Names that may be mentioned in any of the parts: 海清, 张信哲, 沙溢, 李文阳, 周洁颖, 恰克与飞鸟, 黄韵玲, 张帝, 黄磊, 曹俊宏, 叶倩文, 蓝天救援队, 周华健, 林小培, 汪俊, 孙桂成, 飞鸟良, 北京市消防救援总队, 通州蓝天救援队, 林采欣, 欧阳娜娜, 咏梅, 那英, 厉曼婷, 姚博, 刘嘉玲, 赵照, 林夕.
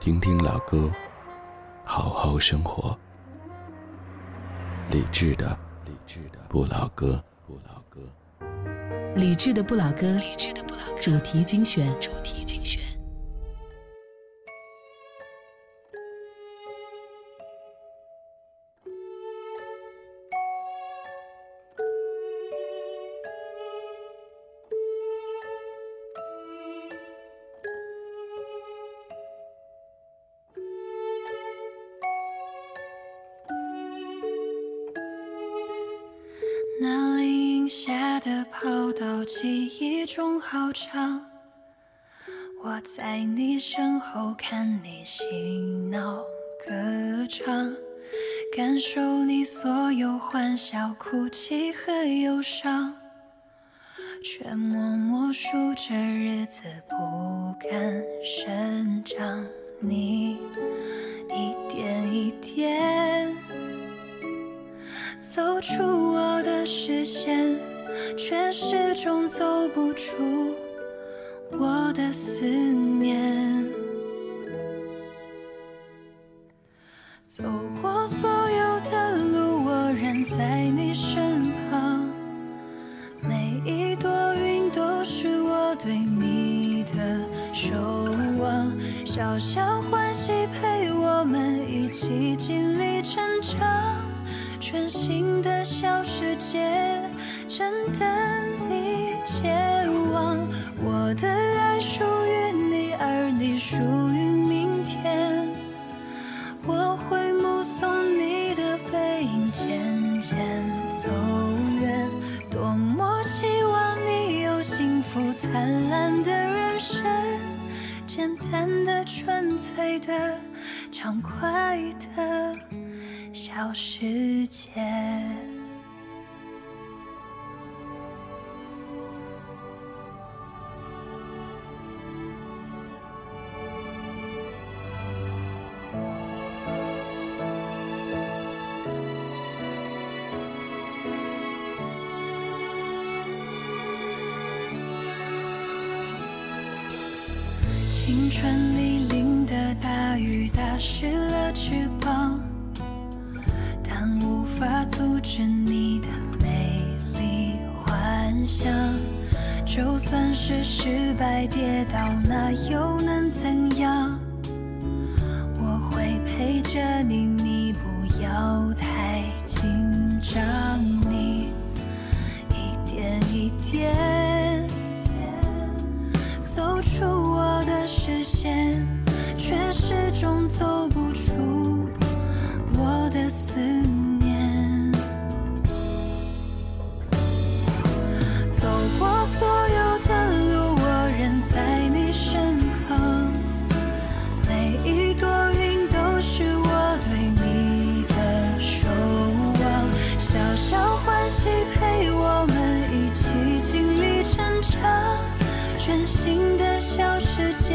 听听老歌，好好生活。理智的不老歌，理智的不老歌，主题精选。记忆中好长，我在你身后看你嬉闹歌唱，感受你所有欢笑哭泣和忧伤，却默默数着日子不敢生长。你一点一点走出我的视线，却始终走不出我的思念。走过所有的路，我仍在你身旁，每一朵云都是我对你的守望。小小欢喜陪我们一起经历成长，全新的小世界正等你前往。我的爱属于你，而你属于明天。我会目送你的背影渐渐走远，多么希望你有幸福灿烂的人生，简单的纯粹的畅快的小世界。青春里淋的大雨打湿了翅膀，但无法阻止你的美丽幻想。就算是失败跌倒，那又能怎样？我会陪着你，你不要太紧张。你一点一点走出我的视线，却始终走不出我的思念。走过所有的路，我仍在你身旁，每一朵云都是我对你的守望。小小欢喜陪我们一起经历成长，全新的小世界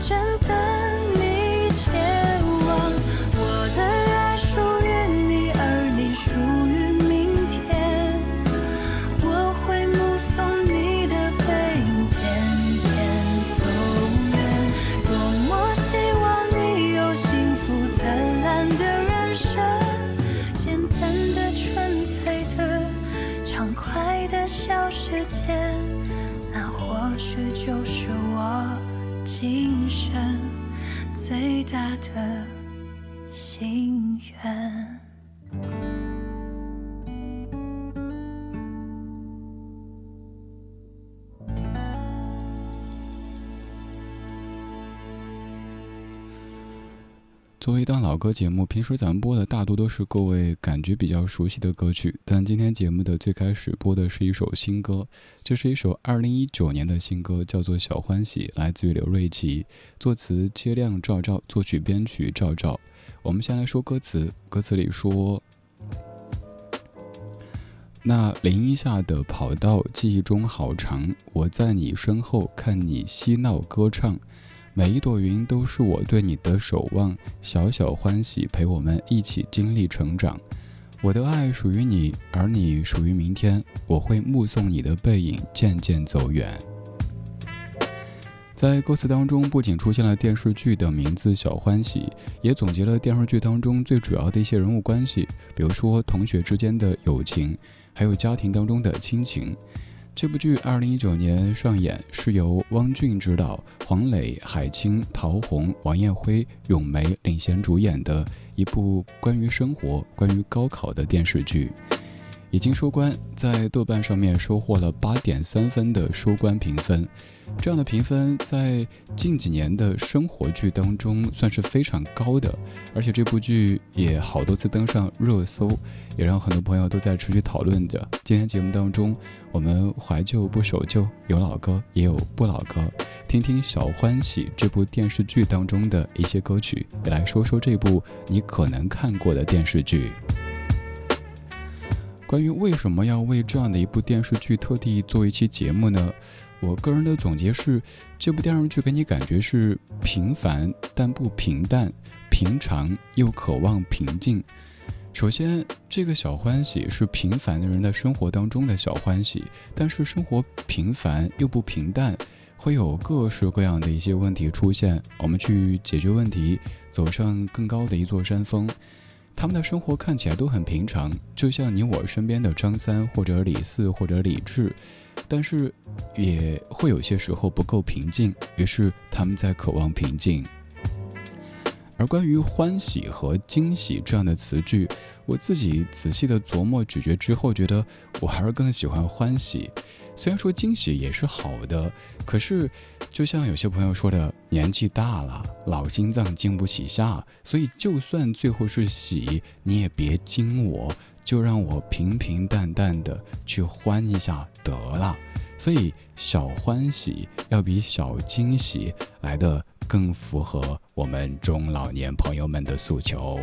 正等你前往。我的爱属于你，而你属于明天。我会目送你的背影渐渐走远，多么希望你有幸福灿烂的人生，简单的纯粹的畅快的小世界。或许就是我今生最大的心愿。作为一档老歌节目，平时咱们播的大多都是各位感觉比较熟悉的歌曲，但今天节目的最开始播的是一首新歌，这是一首2019年的新歌，叫做《小欢喜》，来自于刘瑞琦，作词切亮赵照，作曲编曲赵照。我们先来说歌词，歌词里说，那林荫下的跑道，记忆中好长，我在你身后看你嬉闹歌唱，每一朵云都是我对你的守望，小小欢喜陪我们一起经历成长。我的爱属于你，而你属于明天，我会目送你的背影渐渐走远。在歌词当中，不仅出现了电视剧的名字《小欢喜》，也总结了电视剧当中最主要的一些人物关系，比如说同学之间的友情，还有家庭当中的亲情。这部剧2019年上演，是由汪俊执导，黄磊、海清、陶虹、王艳辉、咏梅领衔主演的一部关于生活、关于高考的电视剧，已经收官，在豆瓣上面收获了 8.3 分的收官评分。这样的评分在近几年的生活剧当中算是非常高的，而且这部剧也好多次登上热搜，也让很多朋友都在持续讨论着。今天节目当中，我们怀旧不守旧，有老歌也有不老歌，听听《小欢喜》这部电视剧当中的一些歌曲，也来说说这部你可能看过的电视剧。关于为什么要为这样的一部电视剧特地做一期节目呢？我个人的总结是，这部电视剧给你感觉是平凡但不平淡，平常又渴望平静。首先，这个小欢喜是平凡的人的生活当中的小欢喜，但是生活平凡又不平淡，会有各式各样的一些问题出现，我们去解决问题，走上更高的一座山峰。他们的生活看起来都很平常，就像你我身边的张三或者李四或者李治，但是也会有些时候不够平静，于是他们在渴望平静。而关于欢喜和惊喜这样的词句，我自己仔细的琢磨咀嚼之后，觉得我还是更喜欢欢喜。虽然说惊喜也是好的，可是就像有些朋友说的，年纪大了，老心脏经不起吓，所以就算最后是喜，你也别惊我，就让我平平淡淡的去欢一下得了。所以小欢喜要比小惊喜来得更符合我们中老年朋友们的诉求。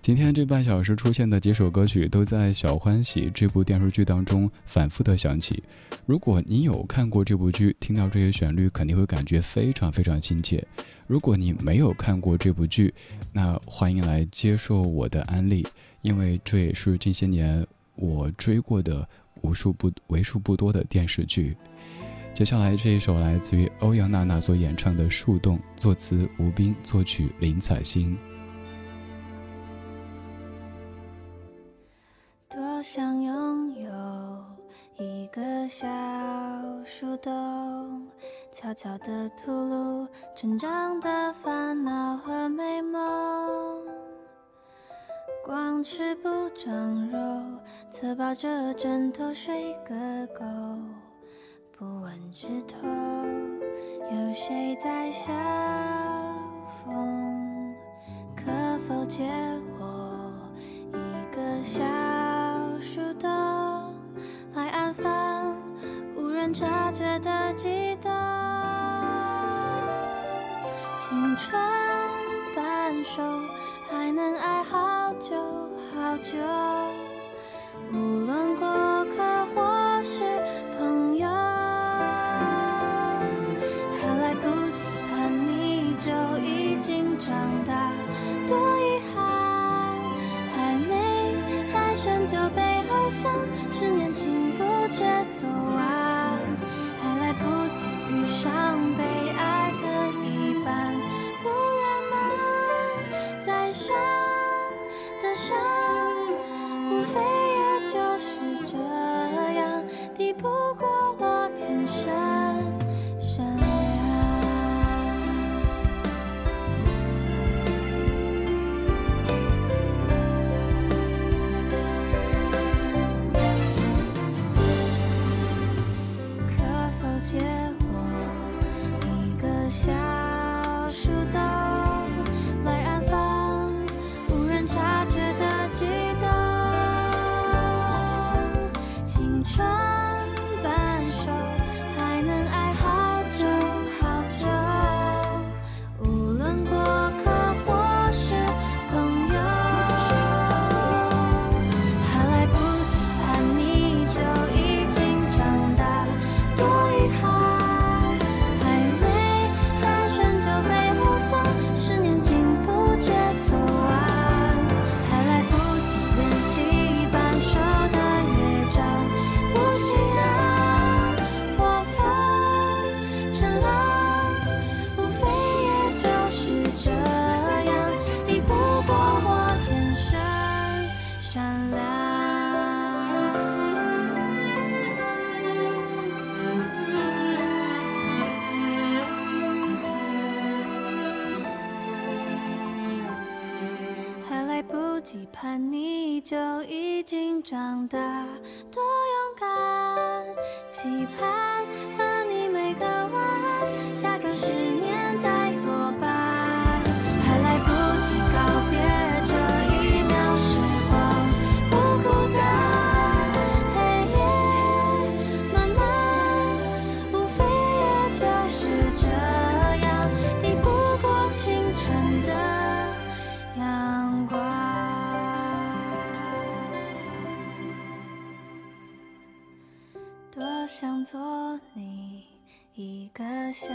今天这半小时出现的几首歌曲都在《小欢喜》这部电视剧当中反复的响起。如果你有看过这部剧，听到这些旋律肯定会感觉非常非常亲切。如果你没有看过这部剧，那欢迎来接受我的安利，因为这也是近些年我追过的为数不多的电视剧。接下来这一首来自于欧阳娜娜所演唱的《树洞》，作词吴斌，作曲林采欣。多想拥有一个小树洞，悄悄地吐露成长的烦恼和美梦，光吃不长肉，侧抱着枕头睡个够，不问枝头有谁在笑风，可否借我一个小树洞，来安放无人察觉的悸动。青春半熟，还能爱好久好久，无论过客或是朋友，还来不及盼你就已经长大，多遗憾，还没诞生就被偶像，是年轻不觉走完，还来不及遇上被爱的一半，不圆满再生的伤，无非也就是这样，抵不过我天生。期盼你就已经长大，多勇敢！期盼和你每个晚安，下个10年再作伴，还来不及告别这一秒时光，不孤单。黑夜漫漫，无非也就是这样，抵不过清晨的阳光。 多想做你一个小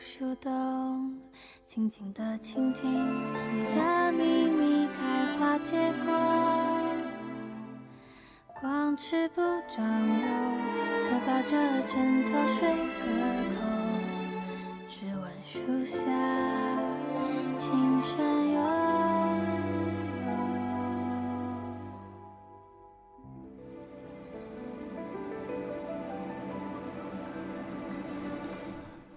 树洞，静静地倾听你的秘密开花结果。光吃不长肉，才把这枕头睡个够。只闻树下琴声悠悠。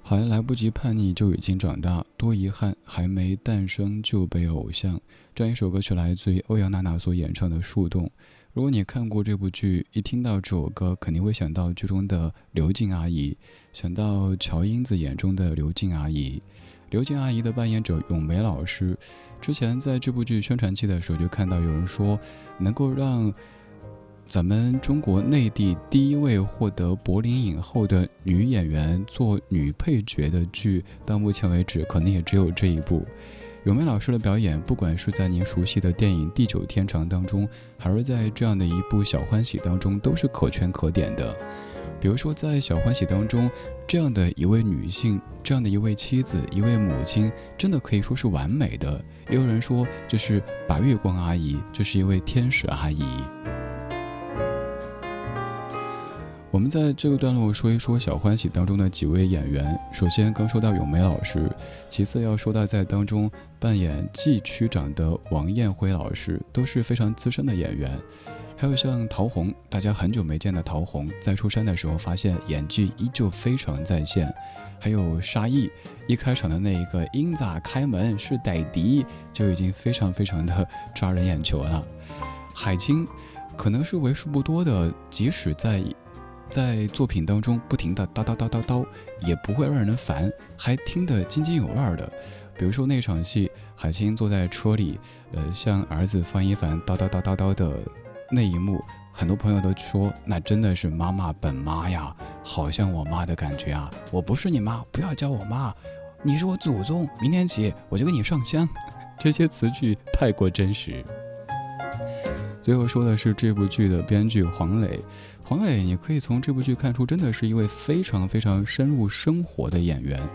好像来不及叛逆就已经长大，多遗憾！还没诞生就被偶像。这样一首歌曲来自于欧阳娜娜所演唱的《树洞》。如果你看过这部剧，一听到这首歌，肯定会想到剧中的刘静阿姨，想到乔英子眼中的刘静阿姨。刘静阿姨的扮演者咏梅老师，之前在这部剧宣传期的时候就看到有人说，能够让 咱们中国内地第一位获得柏林影后的女演员做女配角的剧，到目前为止可能也只有这一部。咏梅老师的表演，不管是在您熟悉的电影《地久天长》当中，还是在这样的一部《小欢喜》当中，都是可圈可点的。比如说在《小欢喜》当中，这样的一位女性，这样的一位妻子、一位母亲，真的可以说是完美的。也有人说这是白月光阿姨，这是一位天使阿姨。 我们在这个段落说一说《小欢喜》当中的几位演员。首先，刚说到咏梅老师，其次要说到在当中扮演季区长的王彦辉老师，都是非常资深的演员。还有像陶虹，大家很久没见的陶虹，在出山的时候发现演技依旧非常在线。还有沙溢，一开场的那一个英子开门是歹迪，就已经非常的抓人眼球了。海清，可能是为数不多的，即使在作品当中不停的叨叨叨叨叨，也不会让人烦，还听得津津有味的。比如说那场戏，海清坐在车里，向儿子方一凡叨叨叨叨叨的那一幕，很多朋友都说那真的是妈妈本妈呀，好像我妈的感觉啊！我不是你妈，不要叫我妈，你是我祖宗，明天起我就给你上香。这些词句太过真实。 最后说的是这部剧的编剧黄磊，黄磊，你可以从这部剧看出，真的是一位非常深入生活的演员，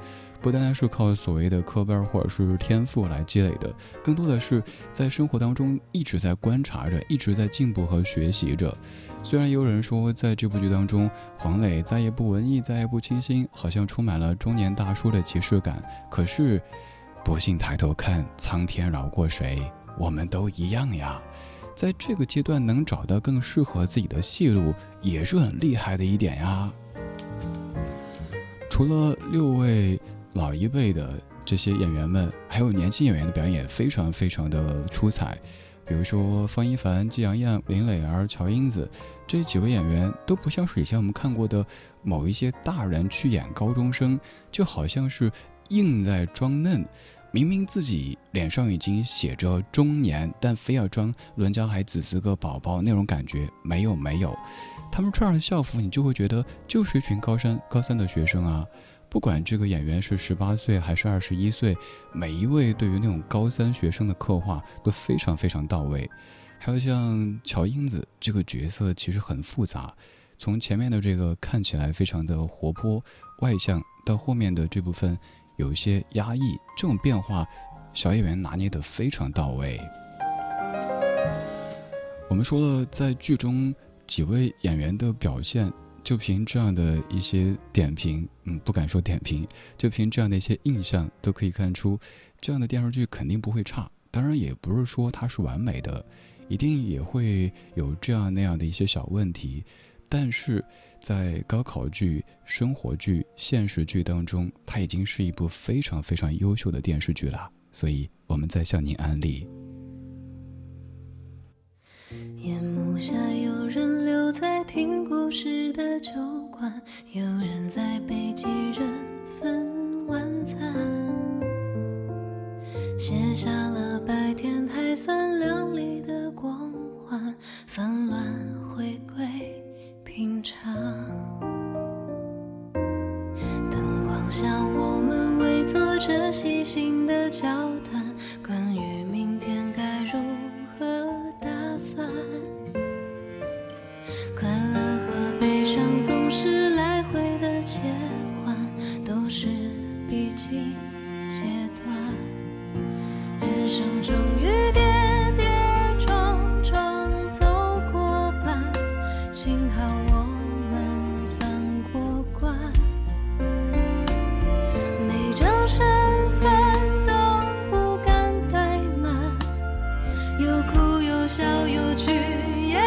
不单单是靠所谓的科班或者是天赋来积累的，更多的是在生活当中一直在观察着，一直在进步和学习着。虽然也有人说，在这部剧当中，黄磊再也不文艺，再也不清新，好像充满了中年大叔的即视感。可是，不信抬头看，苍天饶过谁？我们都一样呀。 在这个阶段能找到更适合自己的戏路，也是很厉害的一点呀。除了6位老一辈的这些演员们，还有年轻演员的表演也非常的出彩。比如说方一凡、季杨燕、林磊儿、乔英子这几位演员，都不像是以前我们看过的某一些大人去演高中生，就好像是硬在装嫩。 明明自己脸上已经写着中年，但非要装人家还只是个宝宝，那种感觉没有。他们穿上校服，你就会觉得就是一群高三的学生啊。不管这个演员是18岁还是21岁，每一位对于那种高三学生的刻画都非常到位。还有像乔英子这个角色其实很复杂，从前面的这个看起来非常的活泼外向，到后面的这部分。 有些压抑，这种变化，小演员拿捏得非常到位。我们说了，在剧中几位演员的表现，就凭这样的一些点评，不敢说点评，就凭这样的一些印象，都可以看出，这样的电视剧肯定不会差。当然，也不是说它是完美的，一定也会有这样那样的一些小问题。 但是在高考剧、生活剧、现实剧当中，它已经是一部非常优秀的电视剧了，所以我们在向您安利。旧时的酒馆，有人在被几人分晚餐，卸下了白天还算亮丽的光环，纷乱回归平常。灯光下，我们围坐着细心的交谈，关于明天该如何打算。快乐和悲伤总是来回的切换，都是必经阶段。人生终于跌跌撞撞走过半，幸好我们算过关。每张身份都不敢怠慢，有哭有笑有趣也。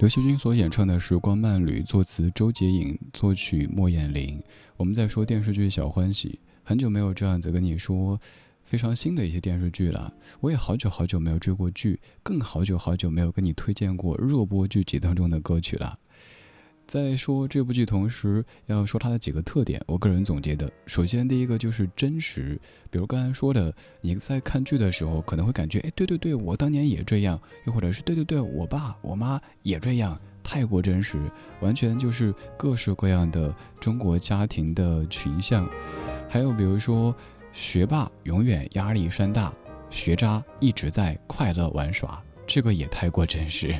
刘惜君所演唱的《时光慢旅》，作词周洁颖，作曲莫艳玲。我们在说电视剧《小欢喜》，很久没有这样子跟你说非常新的一些电视剧了。我也好久好久没有追过剧，更好久好久没有跟你推荐过热播剧集当中的歌曲了。在说这部剧同时，要说它的几个特点，我个人总结的，首先第一个就是真实。比如刚才说的，你在看剧的时候可能会感觉，哎，对对对，我当年也这样，又或者是对对对，我爸我妈也这样，太过真实，完全就是各式各样的中国家庭的群像。还有比如说，学霸永远压力山大，学渣一直在快乐玩耍，这个也太过真实。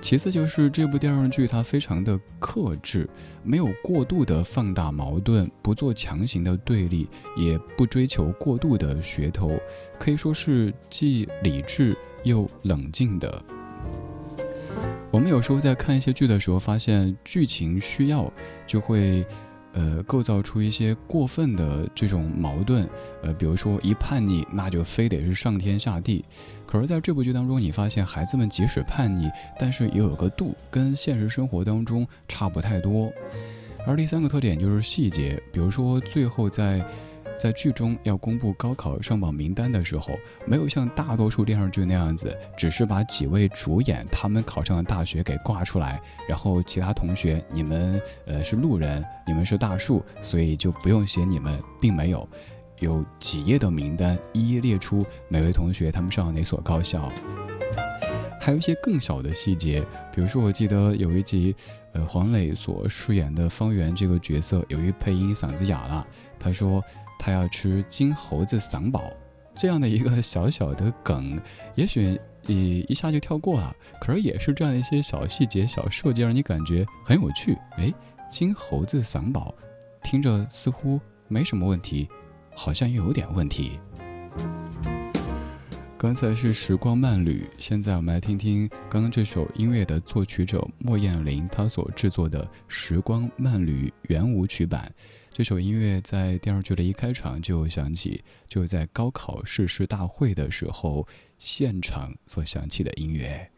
其次就是这部电视剧，它非常的克制，没有过度的放大矛盾，不做强行的对立，也不追求过度的噱头，可以说是既理智又冷静的。我们有时候在看一些剧的时候，发现剧情需要，就会构造出一些过分的这种矛盾，比如说一叛逆，那就非得是上天下地。可是，在这部剧当中，你发现孩子们即使叛逆，但是也有个度，跟现实生活当中差不太多。而第三个特点就是细节，比如说最后在剧中要公布高考上榜名单的时候，没有像大多数电视剧那样子，只是把几位主演他们考上的大学给挂出来，然后其他同学你们是路人，你们是大树，所以就不用写你们，并没有，有几页的名单一一列出每位同学他们上哪所高校。还有一些更小的细节，比如说我记得有一集黄磊所饰演的方圆这个角色，由于配音嗓子哑了，他说他要吃金猴子嗓宝，这样的一个小小的梗，也许一下就跳过了，可是也是这样的一些小细节小设计让你感觉很有趣。哎，金猴子嗓宝听着似乎没什么问题，好像又有点问题。刚才是时光慢旅，现在我们来听听刚刚这首音乐的作曲者莫艳玲她所制作的时光慢旅原舞曲版。这首音乐在电视剧的一开场就响起，就是在高考誓师大会的时候现场所响起的音乐。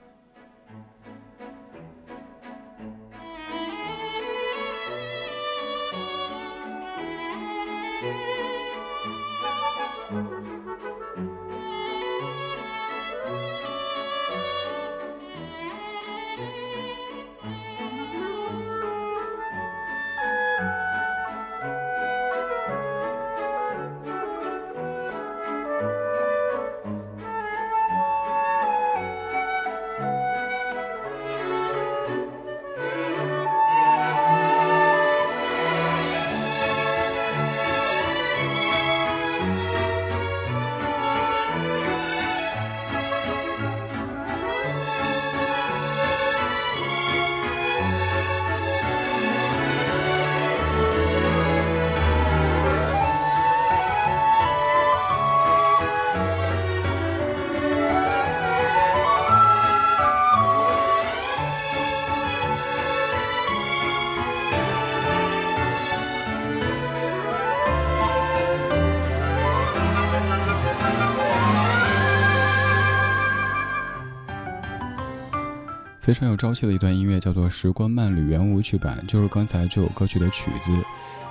非常有朝气的一段音乐叫做《时光慢旅原舞曲版》，就是刚才这首歌曲的曲子。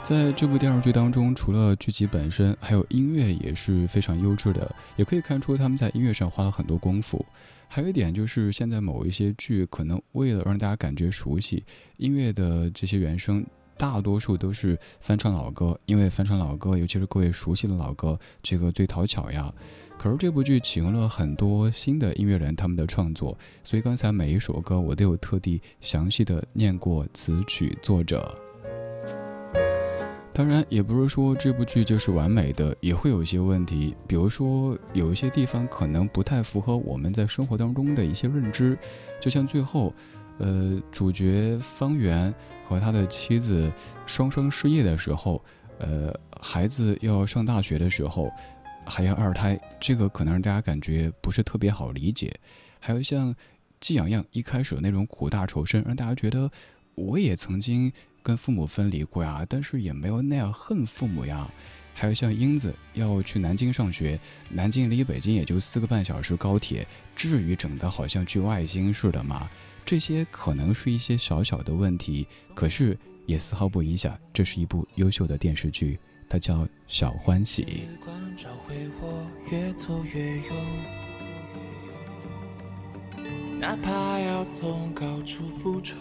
在这部电视剧当中，除了剧集本身，还有音乐也是非常优质的，也可以看出他们在音乐上花了很多功夫。还有一点就是现在某一些剧可能为了让大家感觉熟悉，音乐的这些原声大多数都是翻唱老歌，因为翻唱老歌，尤其是各位熟悉的老歌，这个最讨巧呀。可是这部剧启用了很多新的音乐人他们的创作，所以刚才每一首歌我都有特地详细的念过词曲作者。当然也不是说这部剧就是完美的，也会有一些问题，比如说有一些地方可能不太符合我们在生活当中的一些认知，就像最后主角方圆和他的妻子双双失业的时候，孩子要上大学的时候还要二胎，这个可能让大家感觉不是特别好理解。还有像季洋洋一开始的那种苦大仇深，让大家觉得我也曾经跟父母分离过呀，但是也没有那样恨父母呀。还有像英子要去南京上学，南京离北京也就4个半小时高铁，至于整得好像去外星似的吗？这些可能是一些小小的问题，可是也丝毫不影响这是一部优秀的电视剧，它叫《小欢喜》。时光找回我，越走越远，哪怕要从高处俯冲，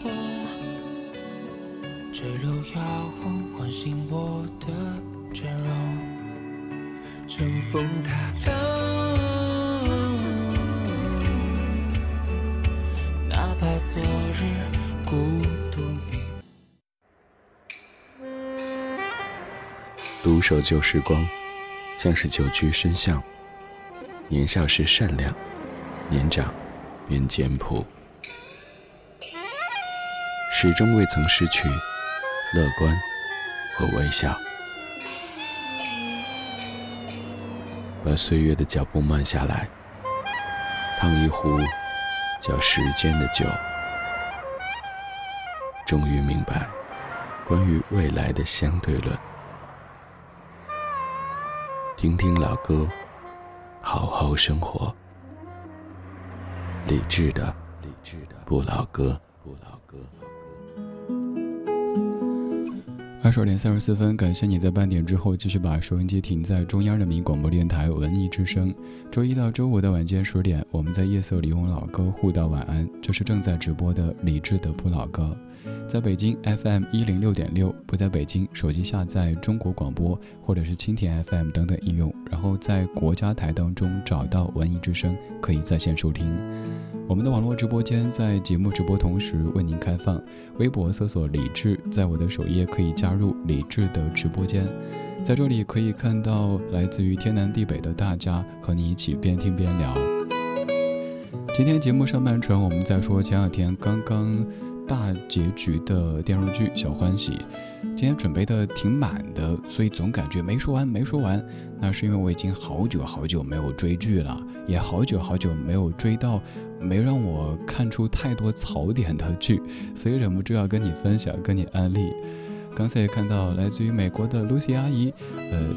这路摇晃唤醒我的阵容，乘风踏浪，哪怕昨日孤独迷。独守旧时光，像是久居深巷。年少时善良，年长便简朴，始终未曾失去乐观和微笑。把岁月的脚步慢下来，烫一壶叫时间的酒。终于明白关于未来的相对论。听听老歌，好好生活。理智的不老歌。22:34，感谢你在8点之后继续把收音机停在中央人民广播电台文艺之声。周一到周五的晚间10点，我们在夜色里用老歌互道晚安。这是正在直播的理智的不老歌。在北京 FM 106.6，不在北京手机下载中国广播或者是蜻蜓 FM 等等应用，然后在国家台当中找到文艺之声，可以在线收听。我们的网络直播间在节目直播同时为您开放，微博搜索李志，在我的首页可以加入李志的直播间，在这里可以看到来自于天南地北的大家，和你一起边听边聊。今天节目上半程我们在说前两天刚刚大结局的电视剧《小欢喜》，今天准备的挺满的，所以总感觉没说完。那是因为我已经好久没有追剧了，也好久没有追到没让我看出太多槽点的剧，所以忍不住要跟你分享，跟你安利。刚才也看到来自于美国的 Lucy 阿姨，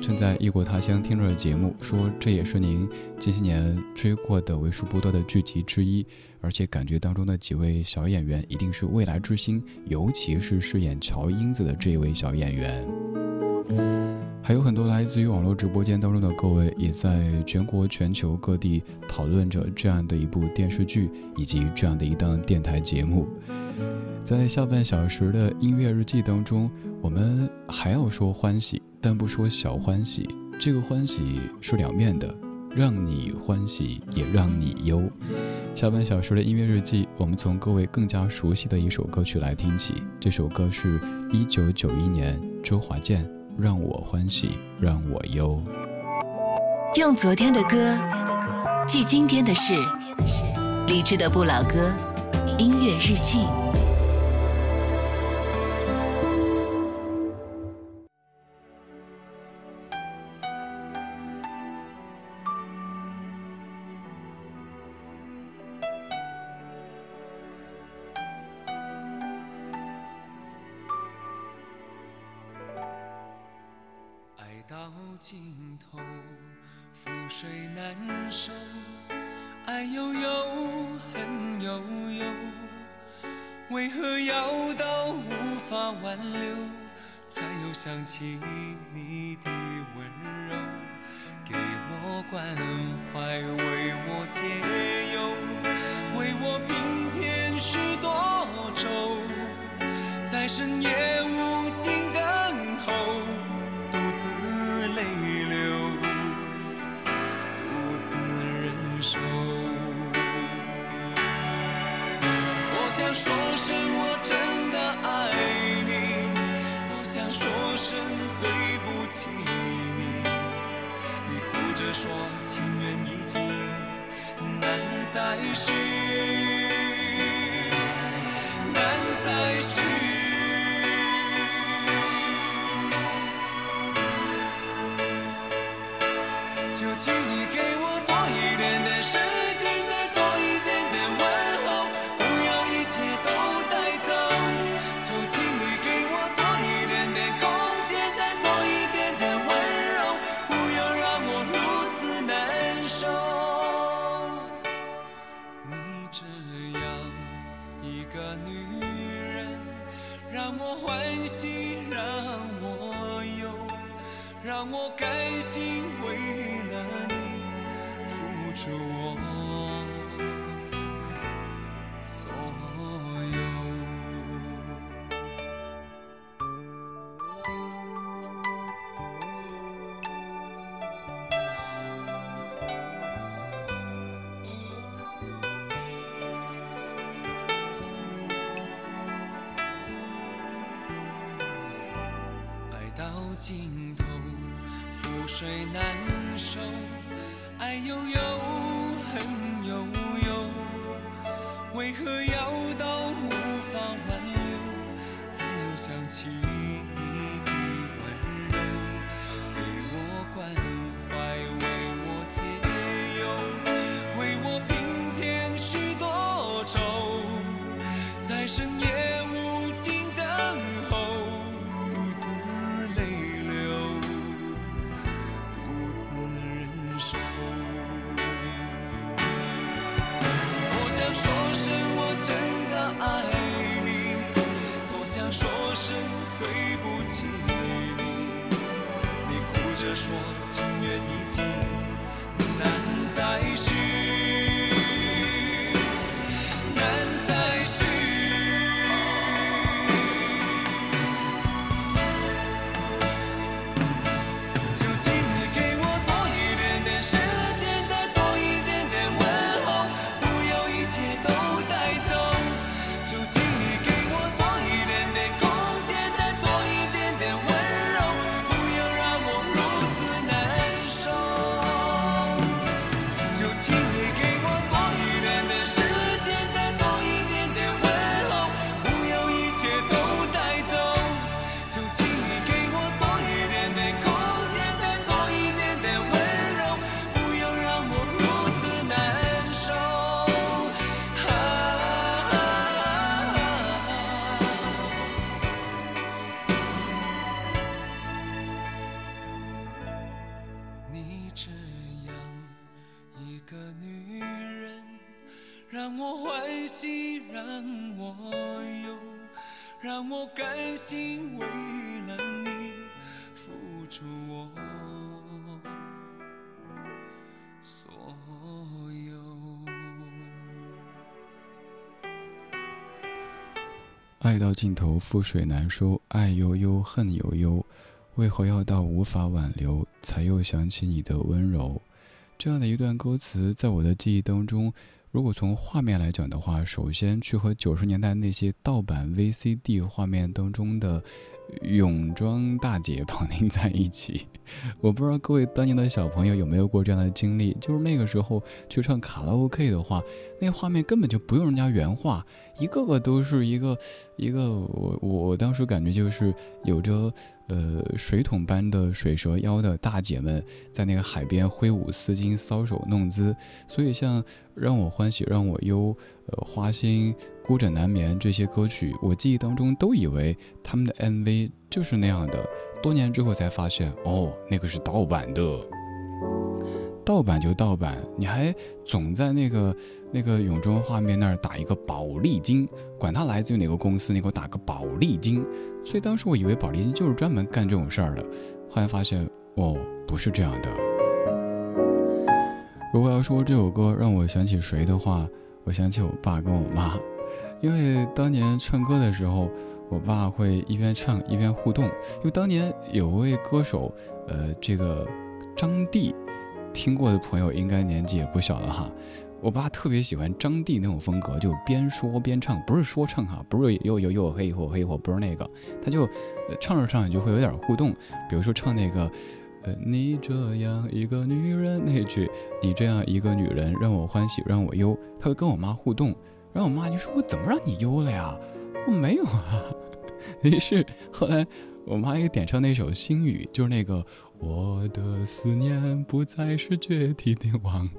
正在异国他乡听着节目，说这也是您近些年追过的为数不多的剧集之一，而且感觉当中的几位小演员一定是未来之星，尤其是饰演乔英子的这一位小演员。还有很多来自于网络直播间当中的各位，也在全国全球各地讨论着这样的一部电视剧以及这样的一档电台节目。在下半小时的音乐日记当中，我们还要说欢喜，但不说小欢喜。这个欢喜是两面的，让你欢喜也让你忧。下半小时的音乐日记，我们从各位更加熟悉的一首歌曲来听起。这首歌是1991年周华健《让我欢喜让我忧》。用昨天的歌记今天的事，理智的不老歌，音乐日记。想起你的温柔，给我关怀，为我解忧，为我平添许多愁，在深夜无尽等候，独自泪流，独自忍受。多想说声我真的爱你，说声对不起你，你哭着说情缘已尽，难再续，难再续。就请你给我多一点的时间，再多一点的问候，不要一切都带走。就请你给我多一点点空间，再多一点点温柔，不要让我如此难受。你这样一个女人，让我欢喜让我忧，让我甘心为了你付出我所有。尽头覆水难收，爱悠悠恨悠悠，为何要到无法挽留，才又想起你的温柔，给我关怀，为我解忧，为我平添许多愁，在深夜我有，让我甘心为了你付出我所有。爱到尽头，覆水难收，爱悠悠，恨悠悠，为何要到无法挽留，才又想起你的温柔？这样的一段歌词，在我的记忆当中。如果从画面来讲的话，首先去和90年代那些盗版 VCD 画面当中的泳装大姐绑定在一起。我不知道各位当年的小朋友有没有过这样的经历，就是那个时候去唱卡拉 OK 的话，那画面根本就不用人家原画，一个个都是一个我当时感觉就是有着水桶般的水蛇腰的大姐们在那个海边挥舞丝巾，搔首弄姿。所以像让我欢喜让我忧、花心、孤枕难眠这些歌曲，我记忆当中都以为他们的 MV 就是那样的，多年之后才发现，哦，那个是盗版的。盗版就盗版，你还总在那个泳装画面那儿打一个宝丽金，管它来自于哪个公司，你给我打个宝丽金。所以当时我以为宝丽金就是专门干这种事儿的，后来发现哦，不是这样的。如果要说这首歌让我想起谁的话，我想起我爸跟我妈，因为当年唱歌的时候，我爸会一边唱一边互动。因为当年有位歌手，这个张帝。听过的朋友应该年纪也不小了哈，我爸特别喜欢张帝那种风格，就边说边唱，不是说唱哈，不是又嘿吼嘿吼，不是那个，他就唱着唱着就会有点互动，比如说唱那个你这样一个女人那句，你这样一个女人让我欢喜让我忧，他会跟我妈互动，然后我妈就说我怎么让你忧了呀，我没有啊。于是后来我妈也点唱那首《心语》，就是那个我的思念不再是决堤的网，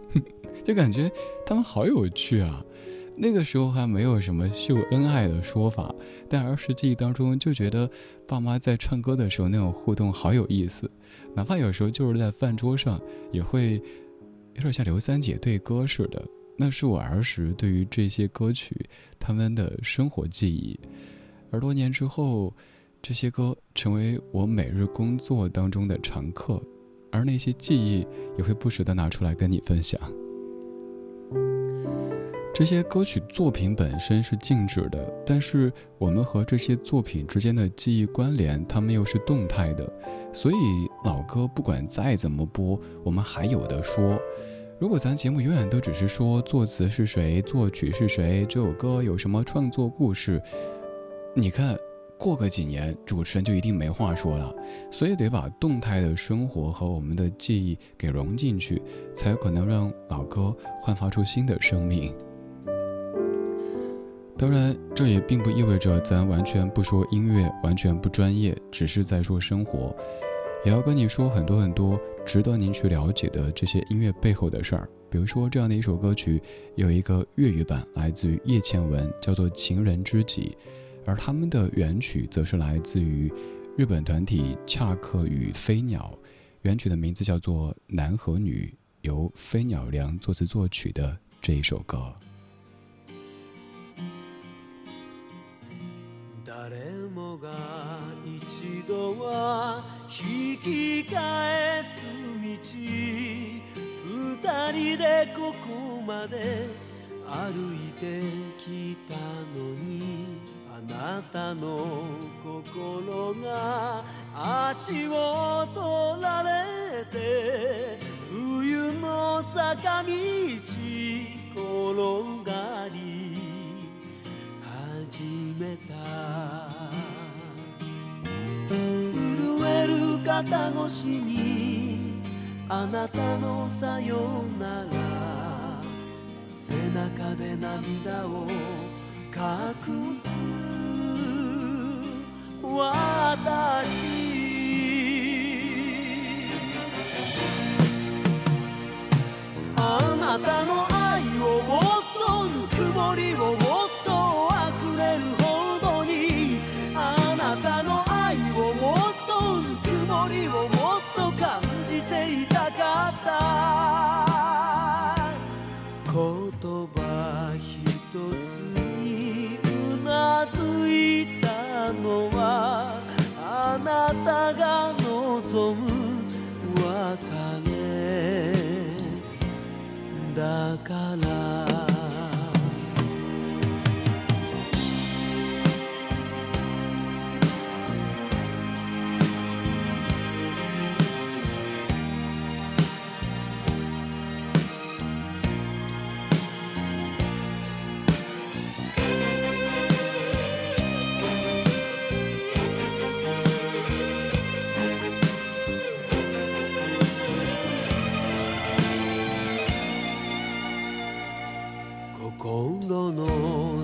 就感觉他们好有趣啊。那个时候还没有什么秀恩爱的说法，但儿时记忆当中就觉得爸妈在唱歌的时候那种互动好有意思，哪怕有时候就是在饭桌上，也会有点像刘三姐对歌似的。那是我儿时对于这些歌曲他们的生活记忆，而多年之后，这些歌成为我每日工作当中的常客，而那些记忆也会不时地拿出来跟你分享。这些歌曲作品本身是静止的，但是我们和这些作品之间的记忆关联，它们又是动态的，所以老歌不管再怎么播，我们还有的说。如果咱节目永远都只是说作词是谁，作曲是谁，这首歌有什么创作故事，你看过个几年，主持人就一定没话说了，所以得把动态的生活和我们的记忆给融进去，才有可能让老歌焕发出新的生命。当然，这也并不意味着咱完全不说音乐，完全不专业，只是在说生活，也要跟你说很多很多值得您去了解的这些音乐背后的事儿。比如说这样的一首歌曲，有一个粤语版，来自于叶倩文，叫做《情人知己》。而他们的原曲则是来自于日本团体恰克与飞鸟，原曲的名字叫做《男和女》，由飞鸟良作词作曲的这一首歌。あなたの心が足を取られて冬の坂道転がり始めた震える肩越しにあなたのさよなら背中で涙を隠す私あなたの愛をもっとぬくもりをもっとあふれるほどにあなたの愛をもっとぬくもりをもっと感じていたかった言葉一つに望別れだから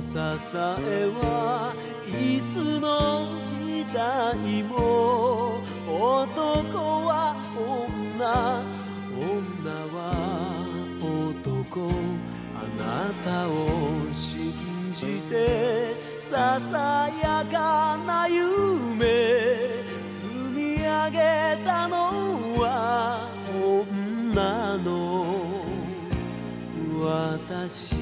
支えはいつの時代も男は女女は男あなたを信じてささやかな夢積み上げたのは女の私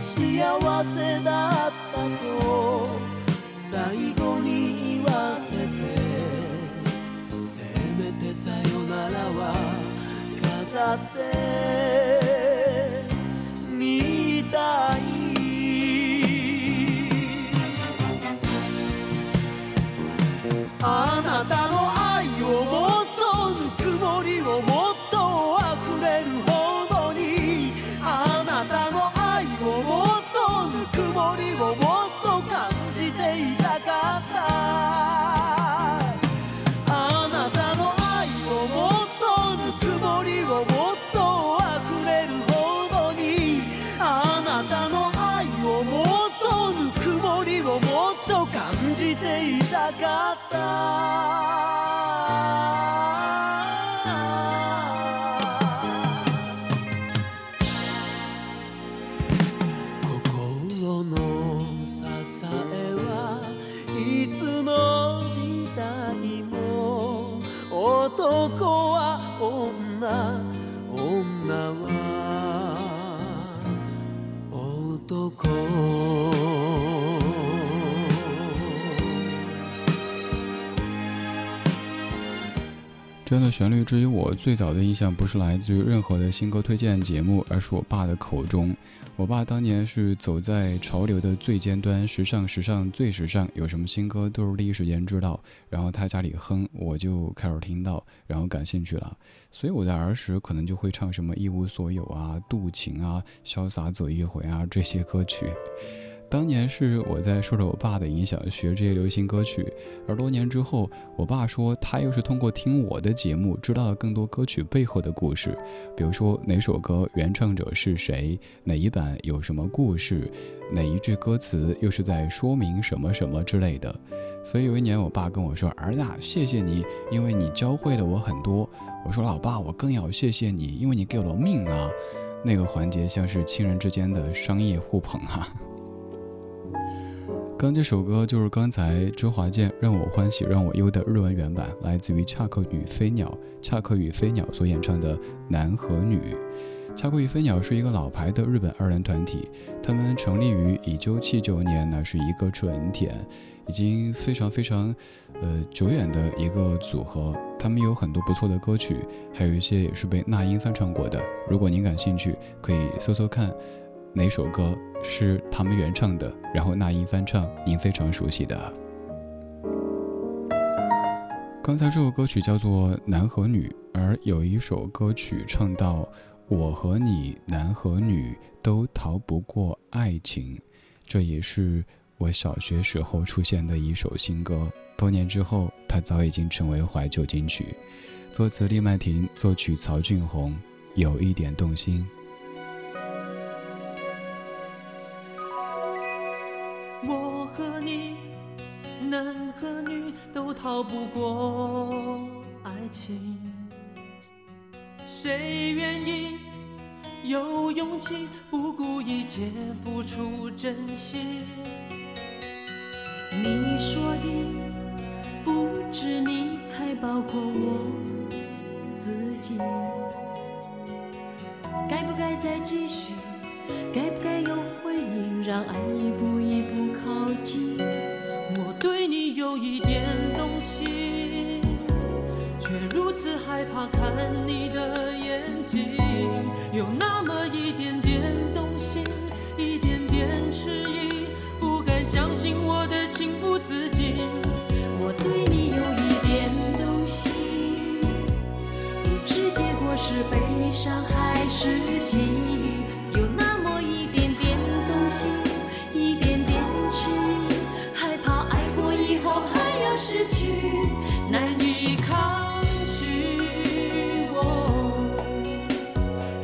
幸せだったと最後に言わせてせめてさよならは飾ってみたいあなたの愛をもっとぬくもりをもっとあふれるほどにあなたの愛をもっとぬくもりをもっと感じていたかったあなたの愛をもっとぬくもりをもっとあふれるほどにあなたの愛をもっとぬくもりをもっと感じていたかった男は女女は男这样的旋律，至于我最早的印象，不是来自于任何的新歌推荐节目，而是我爸的口中。我爸当年是走在潮流的最尖端，时尚最时尚，有什么新歌都是第一时间知道，然后他家里哼，我就开始听到，然后感兴趣了。所以我的儿时可能就会唱什么一无所有啊、渡情啊、潇洒走一回啊这些歌曲。当年是我在受着我爸的影响学这些流行歌曲，而多年之后，我爸说他又是通过听我的节目知道了更多歌曲背后的故事，比如说哪首歌原唱者是谁，哪一版有什么故事，哪一句歌词又是在说明什么什么之类的。所以有一年我爸跟我说，儿子谢谢你，因为你教会了我很多。我说老爸，我更要谢谢你，因为你给了我命啊。那个环节像是亲人之间的商业互捧啊。刚这首歌就是刚才周华健《让我欢喜让我忧》的日文原版，来自于恰克与飞鸟所演唱的《男和女》。恰克与飞鸟是一个老牌的日本二人团体，他们成立于1979年，那是一个春天，已经非常久远的一个组合。他们有很多不错的歌曲，还有一些也是被那英翻唱过的。如果您感兴趣，可以搜搜看哪首歌是他们原唱的，然后那英翻唱您非常熟悉的。刚才这首歌曲叫做《男和女》，而有一首歌曲唱到我和你男和女都逃不过爱情，这也是我小学时候出现的一首新歌，多年之后它早已经成为怀旧金曲。作词厉曼婷，作曲曹俊宏，有一点动心。我和你男和女都逃不过爱情，谁愿意有勇气不顾一切付出真心？你说的不止你，还包括我自己，该不该再继续，该不该有回应，让爱一步一步靠近。我对你有一点动心，上还是细雨，有那么一点点东西，一点点痴意，害怕爱过以后还要失去，难以抗拒。哦，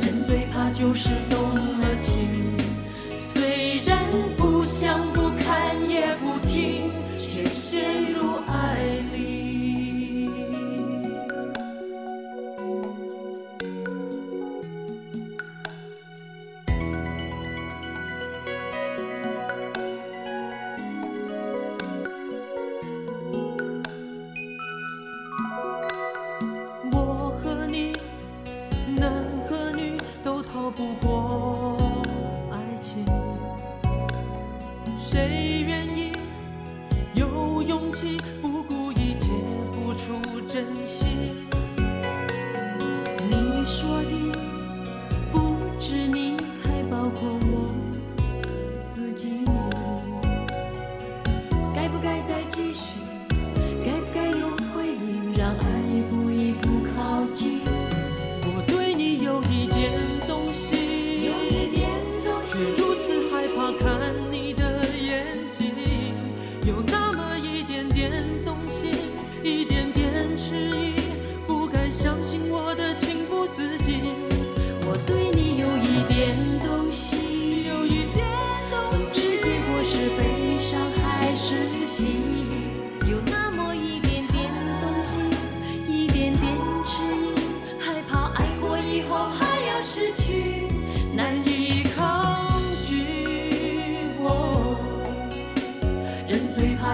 人最怕就是动了情，虽然不想不看也不听，却陷入爱里。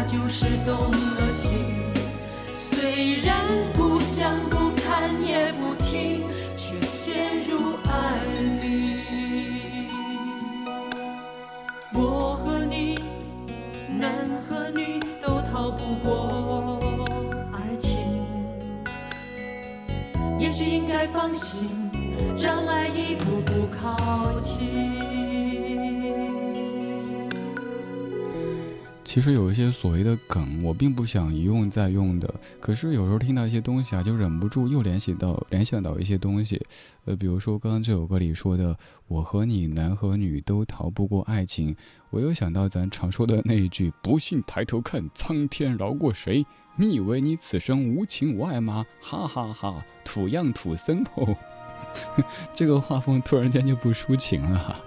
就是动了情，虽然不想不看也不听，却陷入爱里。我和你，男和女都逃不过爱情。也许应该放心，让爱一步步靠近。 其实有一些所谓的梗，我并不想一用再用的。可是有时候听到一些东西啊，就忍不住又联想到一些东西。比如说刚刚这首歌里说的“我和你，男和女都逃不过爱情”，我又想到咱常说的那一句“不信抬头看，苍天饶过谁”。你以为你此生无情无爱吗？哈哈哈，土样土森哦。这个画风突然间就不抒情了。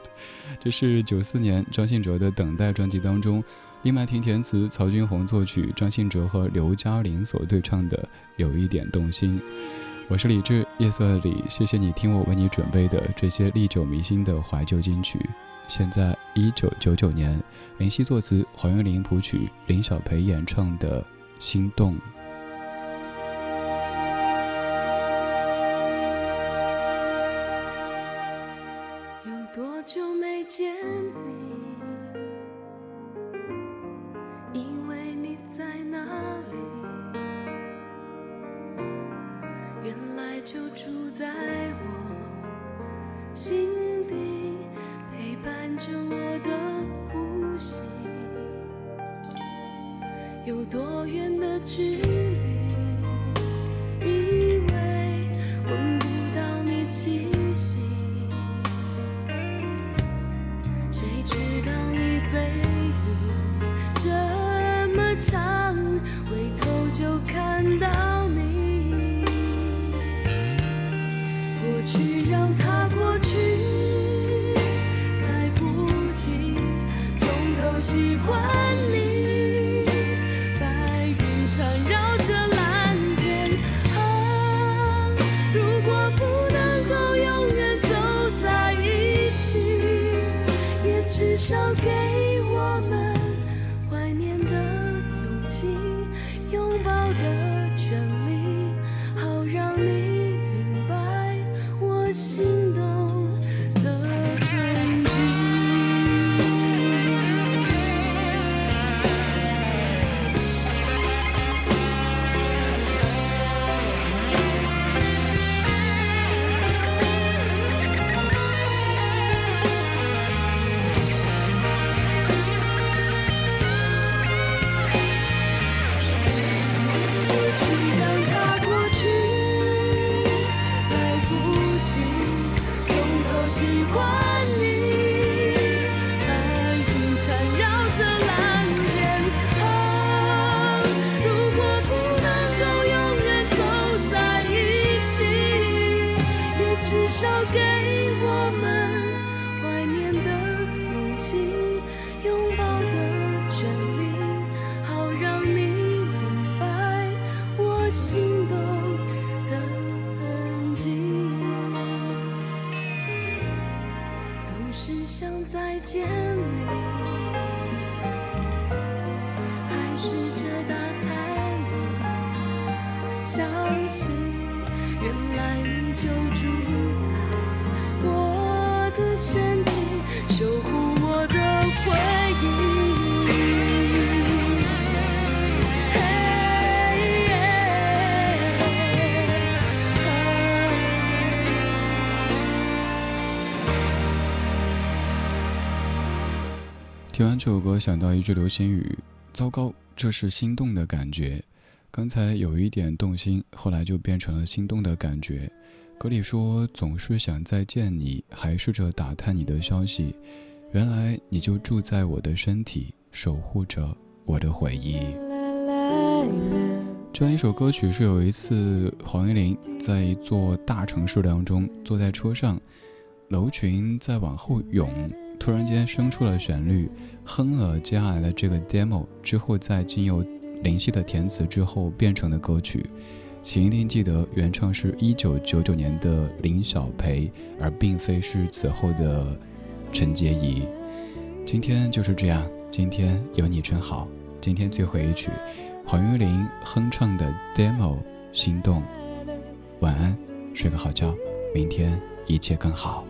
这是94年张信哲的《等待》专辑当中。 李曼婷填词，曹君红作曲，张信哲和刘嘉玲所对唱的《有一点动心》。我是李志，夜色里，谢谢你听我为你准备的这些历久弥新的怀旧金曲。现在1999年，林夕作词，黄韵玲谱曲，林小培演唱的《心动》。有多久没见你？ 因为你在哪里，原来就住在我心底，陪伴着我的呼吸。有多远的距离，以为闻不到你气息，谁知道你背影这。 这么长，回头就看到你。过去让它过去，来不及从头喜欢你。身体，守护我的回忆。听完这首歌，想到一句流行语：糟糕，这是心动的感觉。刚才有一点动心，后来就变成了心动的感觉。歌里说总是想再见你，还试着打探你的消息，原来你就住在我的身体，守护着我的回忆。这样一首歌曲是有一次黄韵玲在一座大城市当中坐在车上，楼群在往后涌，突然间生出了旋律，哼了接下来的这个 demo 之后，再经由林夕的填词之后变成的歌曲，请一定记得原唱是1999年的林晓培，而并非是此后的陈洁仪。今天就是这样，今天有你真好。今天最后一曲，黄韵玲哼唱的 demo 心动。晚安，睡个好觉，明天一切更好。